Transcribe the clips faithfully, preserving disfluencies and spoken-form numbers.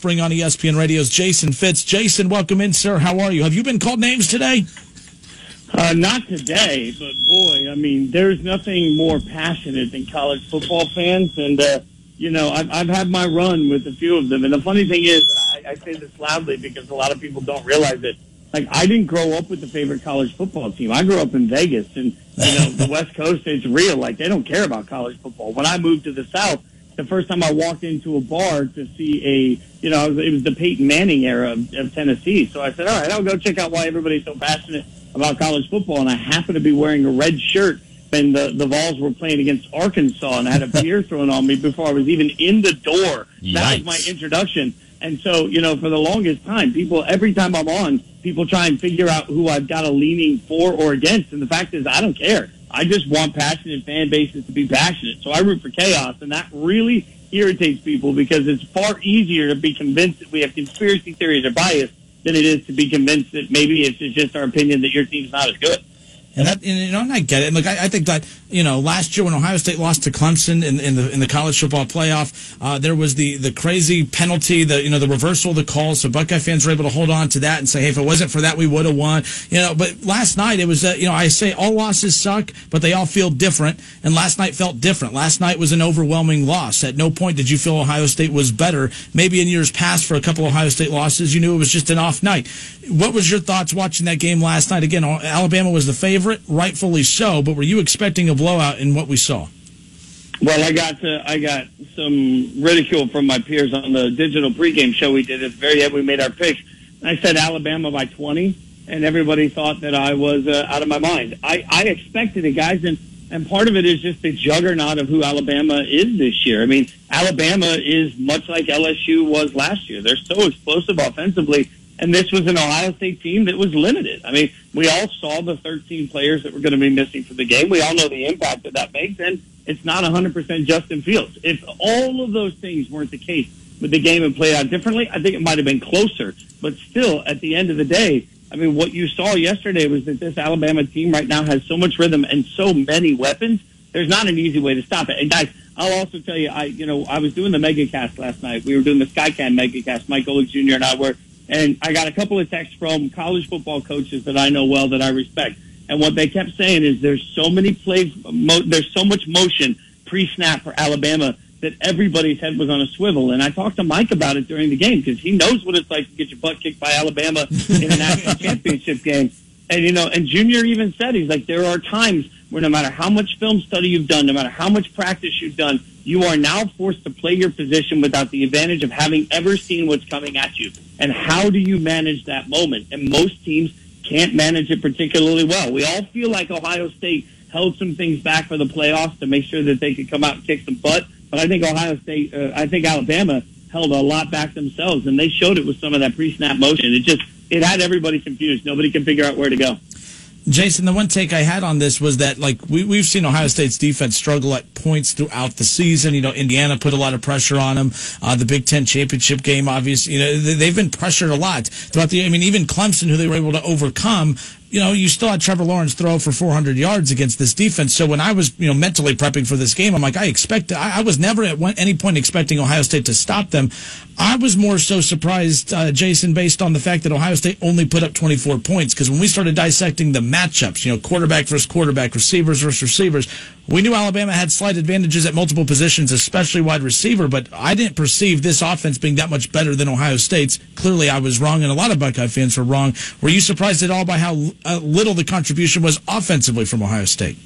Bring on E S P N Radio's Jason Fitz. Jason, welcome in, sir. How are you? Have you been called names today? Uh, not today, but boy, I mean, there's nothing more passionate than college football fans. And, uh, you know, I've, I've had my run with a few of them. And the funny thing is, I, I say this loudly because a lot of people don't realize it. Like, I didn't grow up with the favorite college football team. I grew up in Vegas. And, you know, the West Coast, it's real. Like, they don't care about college football. When I moved to the South, the first time I walked into a bar to see a, you know, it was the Peyton Manning era of, of Tennessee. So I said, all right, I'll go check out why everybody's so passionate about college football. And I happened to be wearing a red shirt, and the, the Vols were playing against Arkansas, and I had a beer thrown on me before I was even in the door. Yikes. That was my introduction. And so, you know, for the longest time, people, every time I'm on, people try and figure out who I've got a leaning for or against. And the fact is, I don't care. I just want passionate fan bases to be passionate. So I root for chaos, and that really irritates people because it's far easier to be convinced that we have conspiracy theories or bias than it is to be convinced that maybe it's just our opinion that your team's not as good. And, that, and, and I get it. And look, I, I think that, you know, last year when Ohio State lost to Clemson in, in the in the college football playoff, uh, there was the, the crazy penalty, the you know the reversal of the call. So Buckeye fans were able to hold on to that and say, hey, if it wasn't for that, we would have won. You know, but last night it was, uh, you know, I say all losses suck, but they all feel different. And last night felt different. Last night was an overwhelming loss. At no point did you feel Ohio State was better. Maybe in years past for a couple Ohio State losses, you knew it was just an off night. What was your thoughts watching that game last night? Again, Alabama was the favorite. Rightfully so, but were you expecting a blowout in what we saw? Well, I got to, I got some ridicule from my peers on the digital pregame show we did. At the very end, we made our picks. I said Alabama by twenty, and everybody thought that I was uh, out of my mind. I, I expected it, guys, and, and part of it is just the juggernaut of who Alabama is this year. I mean, Alabama is much like L S U was last year. They're so explosive offensively. And this was an Ohio State team that was limited. I mean, we all saw the thirteen players that were going to be missing for the game. We all know the impact that that makes, and it's not one hundred percent Justin Fields. If all of those things weren't the case, would the game have played out differently? I think it might have been closer. But still, at the end of the day, I mean, what you saw yesterday was that this Alabama team right now has so much rhythm and so many weapons. There's not an easy way to stop it. And, guys, I'll also tell you, I you know, I was doing the Megacast last night. We were doing the SkyCam Megacast. Mike Oleg Junior and I were. And I got a couple of texts from college football coaches that I know well, that I respect. And what they kept saying is there's so many plays, mo- there's so much motion pre-snap for Alabama that everybody's head was on a swivel. And I talked to Mike about it during the game because he knows what it's like to get your butt kicked by Alabama in a national championship game. And, you know, and Junior even said, he's like, there are times where no matter how much film study you've done, no matter how much practice you've done, you are now forced to play your position without the advantage of having ever seen what's coming at you. And how do you manage that moment? And most teams can't manage it particularly well. We all feel like Ohio State held some things back for the playoffs to make sure that they could come out and kick some butt. But I think Ohio State, uh, I think Alabama held a lot back themselves, and they showed it with some of that pre-snap motion. It just, it had everybody confused. Nobody can figure out where to go. Jason, the one take I had on this was that, like, we, we've seen Ohio State's defense struggle at points throughout the season. You know, Indiana put a lot of pressure on them. Uh, the Big Ten championship game, obviously, you know, they've been pressured a lot throughout the year. I mean, even Clemson, who they were able to overcome, you know, you still had Trevor Lawrence throw for four hundred yards against this defense. So when I was, you know, mentally prepping for this game, I'm like, I expect, I, I was never at one, any point expecting Ohio State to stop them. I was more so surprised, uh, Jason, based on the fact that Ohio State only put up twenty-four points. Because when we started dissecting the matchups, you know, quarterback versus quarterback, receivers versus receivers, we knew Alabama had slight advantages at multiple positions, especially wide receiver. But I didn't perceive this offense being that much better than Ohio State's. Clearly, I was wrong, and a lot of Buckeye fans were wrong. Were you surprised at all by how uh, little the contribution was offensively from Ohio State?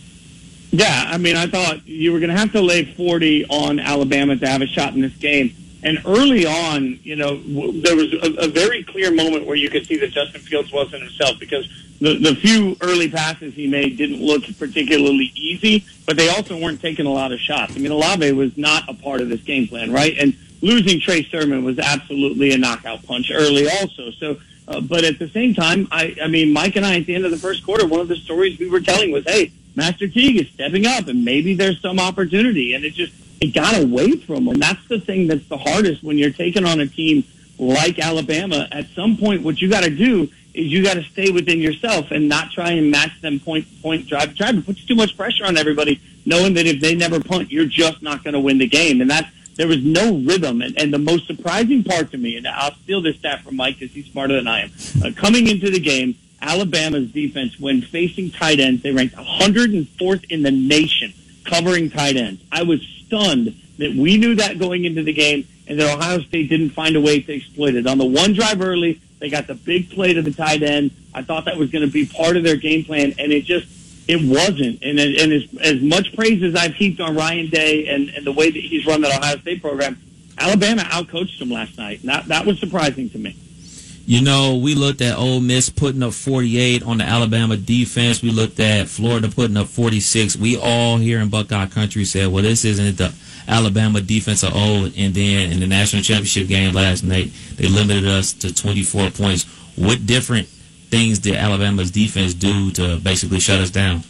Yeah, I mean, I thought you were going to have to lay forty on Alabama to have a shot in this game. And early on, you know, w- there was a, a very clear moment where you could see that Justin Fields wasn't himself because the, the few early passes he made didn't look particularly easy, but they also weren't taking a lot of shots. I mean, Olave was not a part of this game plan, right? And losing Trey Sermon was absolutely a knockout punch early also. So, uh, but at the same time, I, I mean, Mike and I at the end of the first quarter, one of the stories we were telling was, hey, Master Teague is stepping up and maybe there's some opportunity. And it just... it got away from them. That's the thing that's the hardest when you're taking on a team like Alabama. At some point, what you got to do is you got to stay within yourself and not try and match them point, point, drive, drive. It puts too much pressure on everybody, knowing that if they never punt, you're just not going to win the game. And that's There was no rhythm. And, and the most surprising part to me, and I'll steal this stat from Mike because he's smarter than I am, uh, coming into the game, Alabama's defense, when facing tight ends, they ranked one hundred fourth in the nation covering tight ends. I was stunned that we knew that going into the game and that Ohio State didn't find a way to exploit it. On the one drive early, they got the big play to the tight end. I thought that was going to be part of their game plan, and it just it wasn't. And, and as, as much praise as I've heaped on Ryan Day and, and the way that he's run that Ohio State program, Alabama outcoached them last night. That, that was surprising to me. You know, we looked at Ole Miss putting up forty-eight on the Alabama defense. We looked at Florida putting up forty-six. We all here in Buckeye Country said, well, this isn't the Alabama defense of old. And then in the national championship game last night, they limited us to twenty-four points. What different things did Alabama's defense do to basically shut us down?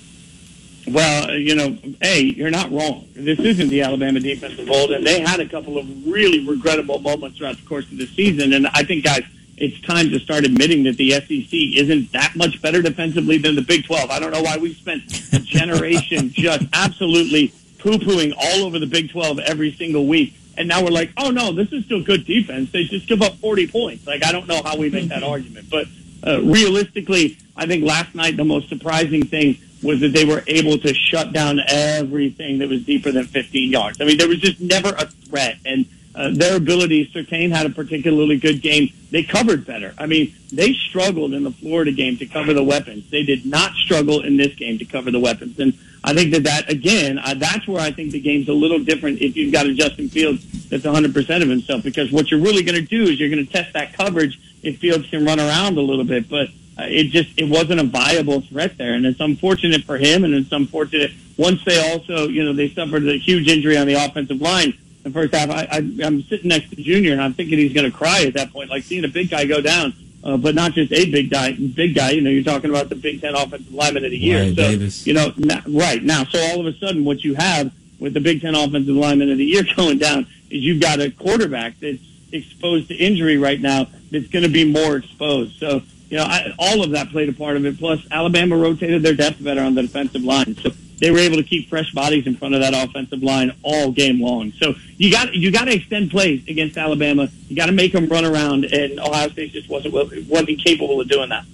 Well, you know, A, you're not wrong. This isn't the Alabama defense of old, and they had a couple of really regrettable moments throughout the course of the season. And I think, guys, it's time to start admitting that the S E C isn't that much better defensively than the Big twelve. I don't know why we spent a generation just absolutely poo-pooing all over the Big twelve every single week. And now we're like, oh, no, this is still good defense. They just give up forty points. Like, I don't know how we make that argument. But uh, realistically, I think last night the most surprising thing was that they were able to shut down everything that was deeper than fifteen yards. I mean, there was just never a threat. And Uh, their ability, Sertain had a particularly good game. They covered better. I mean, they struggled in the Florida game to cover the weapons. They did not struggle in this game to cover the weapons. And I think that that, again, uh, that's where I think the game's a little different if you've got a Justin Fields that's one hundred percent of himself, because what you're really going to do is you're going to test that coverage if Fields can run around a little bit. But uh, it just it wasn't a viable threat there. And it's unfortunate for him, and it's unfortunate once they also, you know, they suffered a huge injury on the offensive line. The first half, I, I, I'm sitting next to Junior, and I'm thinking he's going to cry at that point, like seeing a big guy go down, uh, but not just a big guy. Big guy, you know, you're talking about the Big Ten offensive lineman of the year. Wyatt so, Davis. You know, not, right now, so all of a sudden, what you have with the Big Ten offensive lineman of the year going down is you've got a quarterback that's exposed to injury right now that's going to be more exposed. So, you know, I, all of that played a part of it. Plus, Alabama rotated their depth better on the defensive line, so they were able to keep fresh bodies in front of that offensive line all game long. So you got you got to extend plays against Alabama. You got to make them run around, and Ohio State just wasn't wasn't capable of doing that.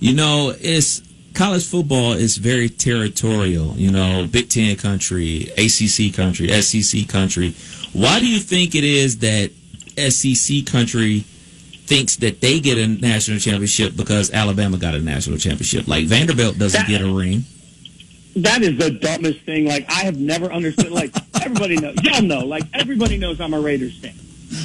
You know, it's college football is very territorial. You know, Big Ten country, A C C country, S E C country. Why do you think it is that S E C country thinks that they get a national championship because Alabama got a national championship? Like Vanderbilt doesn't that- get a ring. That is the dumbest thing. Like, I have never understood. Like, everybody knows. Y'all know. Like, everybody knows I'm a Raiders fan.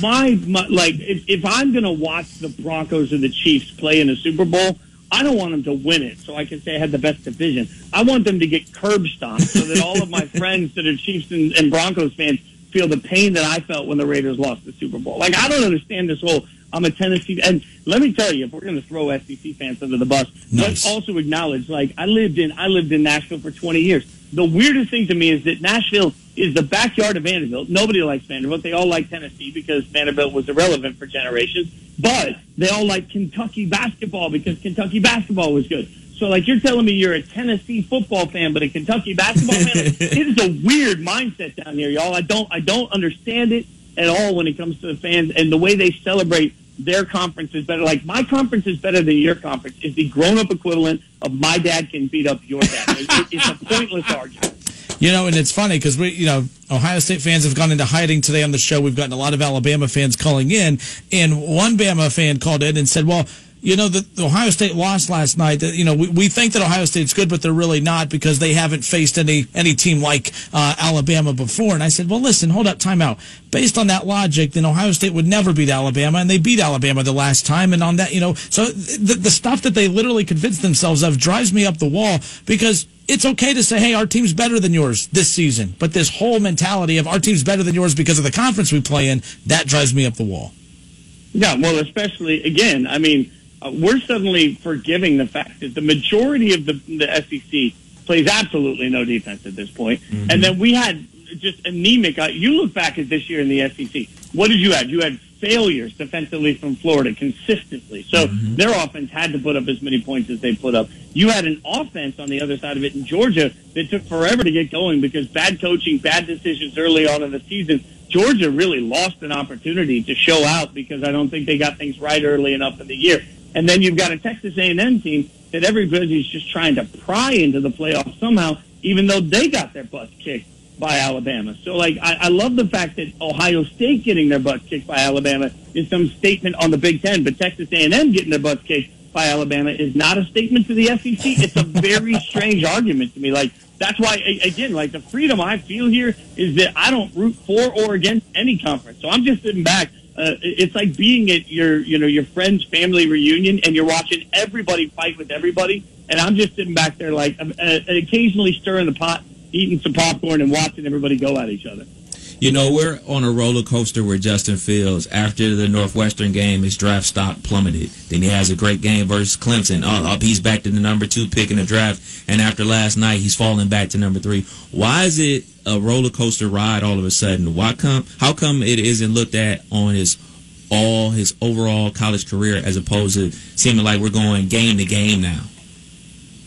My, my like, if, if I'm going to watch the Broncos or the Chiefs play in the Super Bowl, I don't want them to win it so I can say I had the best division. I want them to get curb stomped so that all of my friends that are Chiefs and, and Broncos fans feel the pain that I felt when the Raiders lost the Super Bowl. Like, I don't understand this whole I'm a Tennessee, and let me tell you, if we're going to throw S E C fans under the bus, nice. Let's also acknowledge, like, I lived in I lived in Nashville for twenty years. The weirdest thing to me is that Nashville is the backyard of Vanderbilt. Nobody likes Vanderbilt. They all like Tennessee because Vanderbilt was irrelevant for generations, but they all like Kentucky basketball because Kentucky basketball was good. So, like, you're telling me you're a Tennessee football fan but a Kentucky basketball fan? Like, it is a weird mindset down here, y'all. I don't I don't understand it at all when it comes to the fans and the way they celebrate their conference is better. Like, my conference is better than your conference is the grown-up equivalent of my dad can beat up your dad. It, it's a pointless argument. You know, and it's funny because we, you know, Ohio State fans have gone into hiding today on the show. We've gotten a lot of Alabama fans calling in, and one Bama fan called in and said, well, you know, the, the Ohio State lost last night. You know, we, we think that Ohio State's good, but they're really not because they haven't faced any any team like uh, Alabama before. And I said, well, listen, hold up, time out. Based on that logic, then Ohio State would never beat Alabama, and they beat Alabama the last time. And on that, you know, so the, the stuff that they literally convince themselves of drives me up the wall because it's okay to say, hey, our team's better than yours this season. But this whole mentality of our team's better than yours because of the conference we play in, that drives me up the wall. Yeah, well, especially, again, I mean, Uh, we're suddenly forgiving the fact that the majority of the, the S E C plays absolutely no defense at this point. Mm-hmm. And then we had just anemic. Uh, you look back at this year in the S E C. What did you have? You had failures defensively from Florida consistently. So mm-hmm. their offense had to put up as many points as they put up. You had an offense on the other side of it in Georgia that took forever to get going because bad coaching, bad decisions early on in the season Georgia really lost an opportunity to show out because I don't think they got things right early enough in the year. And then you've got a Texas A and M team that everybody's just trying to pry into the playoffs somehow, even though they got their butt kicked by Alabama. So, like, I, I love the fact that Ohio State getting their butt kicked by Alabama is some statement on the Big Ten, but Texas A and M getting their butt kicked by Alabama is not a statement to the S E C. It's a very strange argument to me. Like, that's why, again, like, the freedom I feel here is that I don't root for or against any conference. So I'm just sitting back. Uh, it's like being at your, you know, your friend's family reunion and you're watching everybody fight with everybody. And I'm just sitting back there, like, uh, occasionally stirring the pot, eating some popcorn and watching everybody go at each other. You know, we're on a roller coaster with Justin Fields. After the Northwestern game, his draft stock plummeted. Then he has a great game versus Clemson. Oh, up, he's back to the number two pick in the draft. And after last night, he's falling back to number three. Why is it a roller coaster ride all of a sudden? Why come? How come it isn't looked at on his all his overall college career as opposed to seeming like we're going game to game now?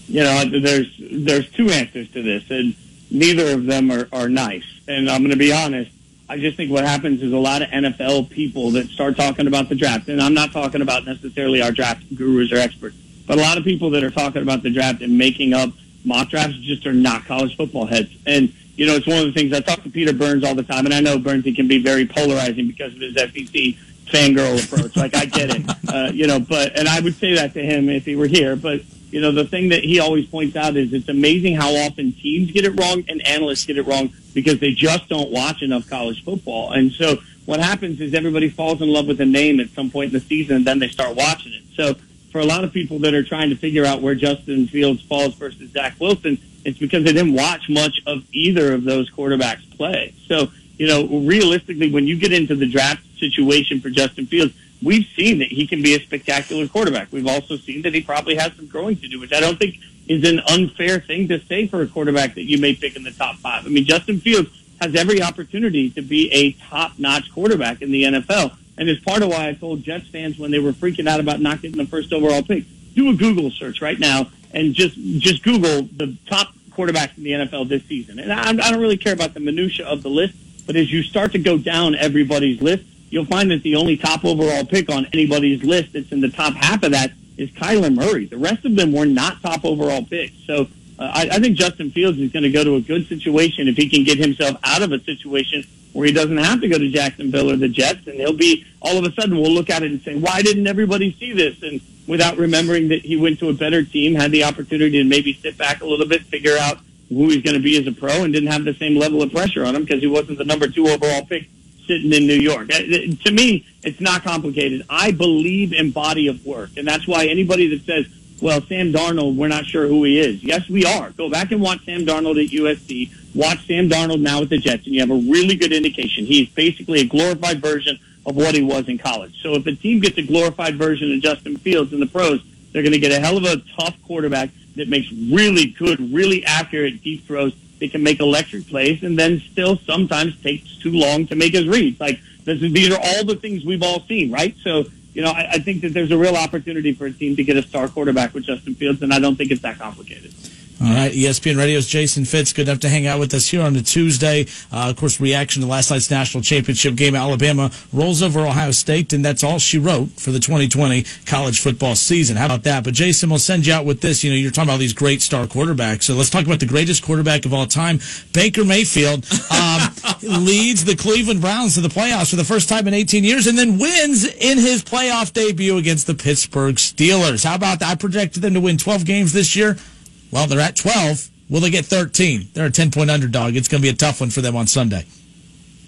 You know, there's there's two answers to this, and neither of them are, are nice. And I'm going to be honest, I just think what happens is a lot of N F L people that start talking about the draft, and I'm not talking about necessarily our draft gurus or experts, but a lot of people that are talking about the draft and making up mock drafts just are not college football heads. And, you know, it's one of the things, I talk to Peter Burns all the time, and I know Burns can be very polarizing because of his F B C fangirl approach. Like, I get it, uh, you know, but, and I would say that to him if he were here, but, you know, the thing that he always points out is it's amazing how often teams get it wrong and analysts get it wrong because they just don't watch enough college football. And so what happens is everybody falls in love with a name at some point in the season, and then they start watching it. So for a lot of people that are trying to figure out where Justin Fields falls versus Zach Wilson, it's because they didn't watch much of either of those quarterbacks play. So, you know, realistically, when you get into the draft situation for Justin Fields, we've seen that he can be a spectacular quarterback. We've also seen that he probably has some growing to do, which I don't think is an unfair thing to say for a quarterback that you may pick in the top five. I mean, Justin Fields has every opportunity to be a top-notch quarterback in the N F L, and it's part of why I told Jets fans when they were freaking out about not getting the first overall pick, do a Google search right now and just just Google the top quarterbacks in the N F L this season. And I, I don't really care about the minutia of the list, but as you start to go down everybody's list, you'll find that the only top overall pick on anybody's list that's in the top half of that is Kyler Murray. The rest of them were not top overall picks. So uh, I, I think Justin Fields is going to go to a good situation if he can get himself out of a situation where he doesn't have to go to Jacksonville or the Jets, and he'll be, all of a sudden, we'll look at it and say, why didn't everybody see this? And without remembering that he went to a better team, had the opportunity to maybe sit back a little bit, figure out who he's going to be as a pro, and didn't have the same level of pressure on him because he wasn't the number two overall pick sitting in New York. To me, it's not complicated. I believe in body of work, and that's why anybody that says, well, Sam Darnold, we're not sure who he is. Yes, we are. Go back and watch Sam Darnold at U S C. Watch Sam Darnold now with the Jets, and you have a really good indication. He's basically a glorified version of what he was in college. So if a team gets a glorified version of Justin Fields in the pros, they're going to get a hell of a tough quarterback that makes really good, really accurate deep throws. They can make electric plays, and then still sometimes takes too long to make his reads. Like, this is, these are all the things we've all seen, right? So, you know, I, I think that there's a real opportunity for a team to get a star quarterback with Justin Fields, and I don't think it's that complicated. All right, E S P N Radio's Jason Fitz, good enough to hang out with us here on a Tuesday. Uh, of course, reaction to last night's national championship game. Alabama rolls over Ohio State, and that's all she wrote for the twenty twenty college football season. How about that? But, Jason, we'll send you out with this. You know, you're talking about these great star quarterbacks. So let's talk about the greatest quarterback of all time. Baker Mayfield um, leads the Cleveland Browns to the playoffs for the first time in eighteen years and then wins in his playoff debut against the Pittsburgh Steelers. How about that? I projected them to win twelve games this year. Well, they're at twelve. Will they get thirteen? They're a ten-point underdog. It's going to be a tough one for them on Sunday.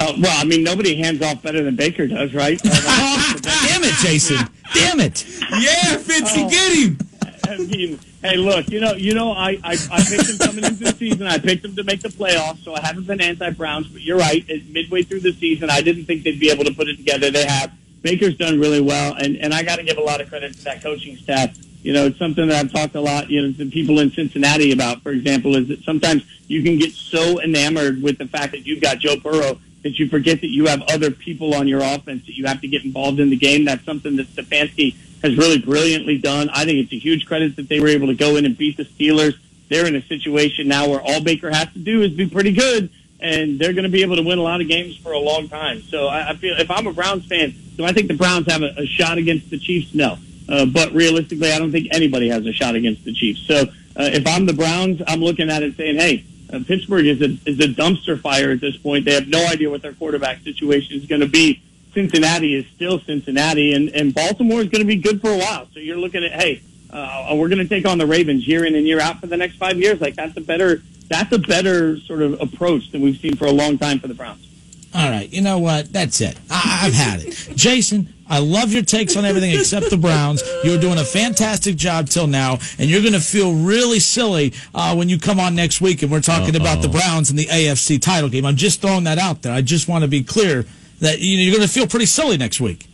Uh, well, I mean, nobody hands off better than Baker does, right? Damn it, Jason. Damn it. Yeah, Fitzy, oh, get him. I mean, hey, look, you know, you know, I, I, I picked him coming into the season. I picked him to make the playoffs, so I haven't been anti-Browns, but you're right. Midway through the season, I didn't think they'd be able to put it together. They have. Baker's done really well, and, and I got to give a lot of credit to that coaching staff. You know, it's something that I've talked a lot, you know, to people in Cincinnati about, for example, is that sometimes you can get so enamored with the fact that you've got Joe Burrow that you forget that you have other people on your offense that you have to get involved in the game. That's something that Stefanski has really brilliantly done. I think it's a huge credit that they were able to go in and beat the Steelers. They're in a situation now where all Baker has to do is be pretty good, and they're going to be able to win a lot of games for a long time. So I, I feel if I'm a Browns fan, do I think the Browns have a, a shot against the Chiefs? No. Uh, but realistically, I don't think anybody has a shot against the Chiefs. So uh, if I'm the Browns, I'm looking at it saying, hey, uh, Pittsburgh is a, is a dumpster fire at this point. They have no idea what their quarterback situation is going to be. Cincinnati is still Cincinnati, and, and Baltimore is going to be good for a while. So you're looking at, hey, uh, we're going to take on the Ravens year in and year out for the next five years. Like, that's a better that's a better sort of approach than we've seen for a long time for the Browns. All right, you know what? That's it. I- I've had it. Jason, I love your takes on everything except the Browns. You're doing a fantastic job till now, and you're going to feel really silly uh, when you come on next week and we're talking Uh-oh. about the Browns and the A F C title game. I'm just throwing that out there. I just want to be clear that you're going to feel pretty silly next week.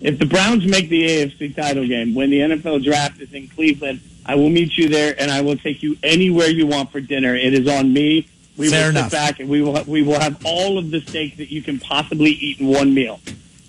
If the Browns make the A F C title game, when the N F L draft is in Cleveland, I will meet you there, and I will take you anywhere you want for dinner. It is on me. We Fair will enough. sit back, and we will we will have all of the steak that you can possibly eat in one meal.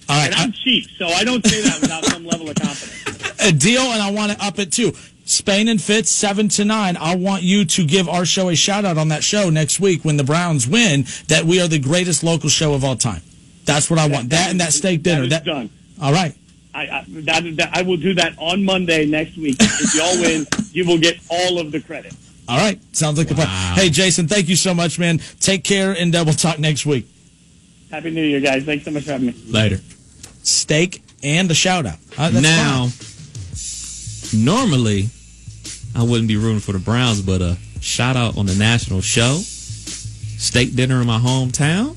All right, and I'm I, cheap, so I don't say that without some level of confidence. A deal, and I want to up it too. Spain and Fitz, seven to nine. I want you to give our show a shout out on that show next week when the Browns win. That we are the greatest local show of all time. That's what I that, want. That, that is, and that steak dinner. That's that, done. All right. I I, that, that, I will do that on Monday next week. If y'all win, you will get all of the credit. All right. Sounds like wow. a plan. Hey, Jason, thank you so much, man. Take care, and uh, we'll talk next week. Happy New Year, guys. Thanks so much for having me. Later. Steak and a shout-out. Uh, now, fun. Normally, I wouldn't be rooting for the Browns, but a shout-out on the national show, steak dinner in my hometown,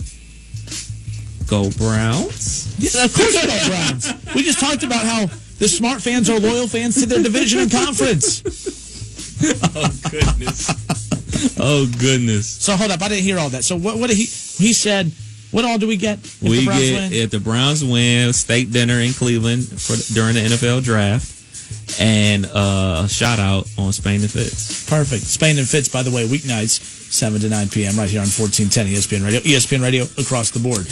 go Browns. Yeah, of course go Browns. We just talked about how the smart fans are loyal fans to their division and conference. Oh, goodness. Oh, goodness. So, hold up. I didn't hear all that. So, what what did he he said, what all do we get if we the Browns get, win? If the Browns win, steak dinner in Cleveland for during the N F L draft, and uh, a shout-out on Spain and Fitz. Perfect. Spain and Fitz, by the way, weeknights, seven to nine p.m. right here on fourteen ten E S P N Radio. E S P N Radio across the board.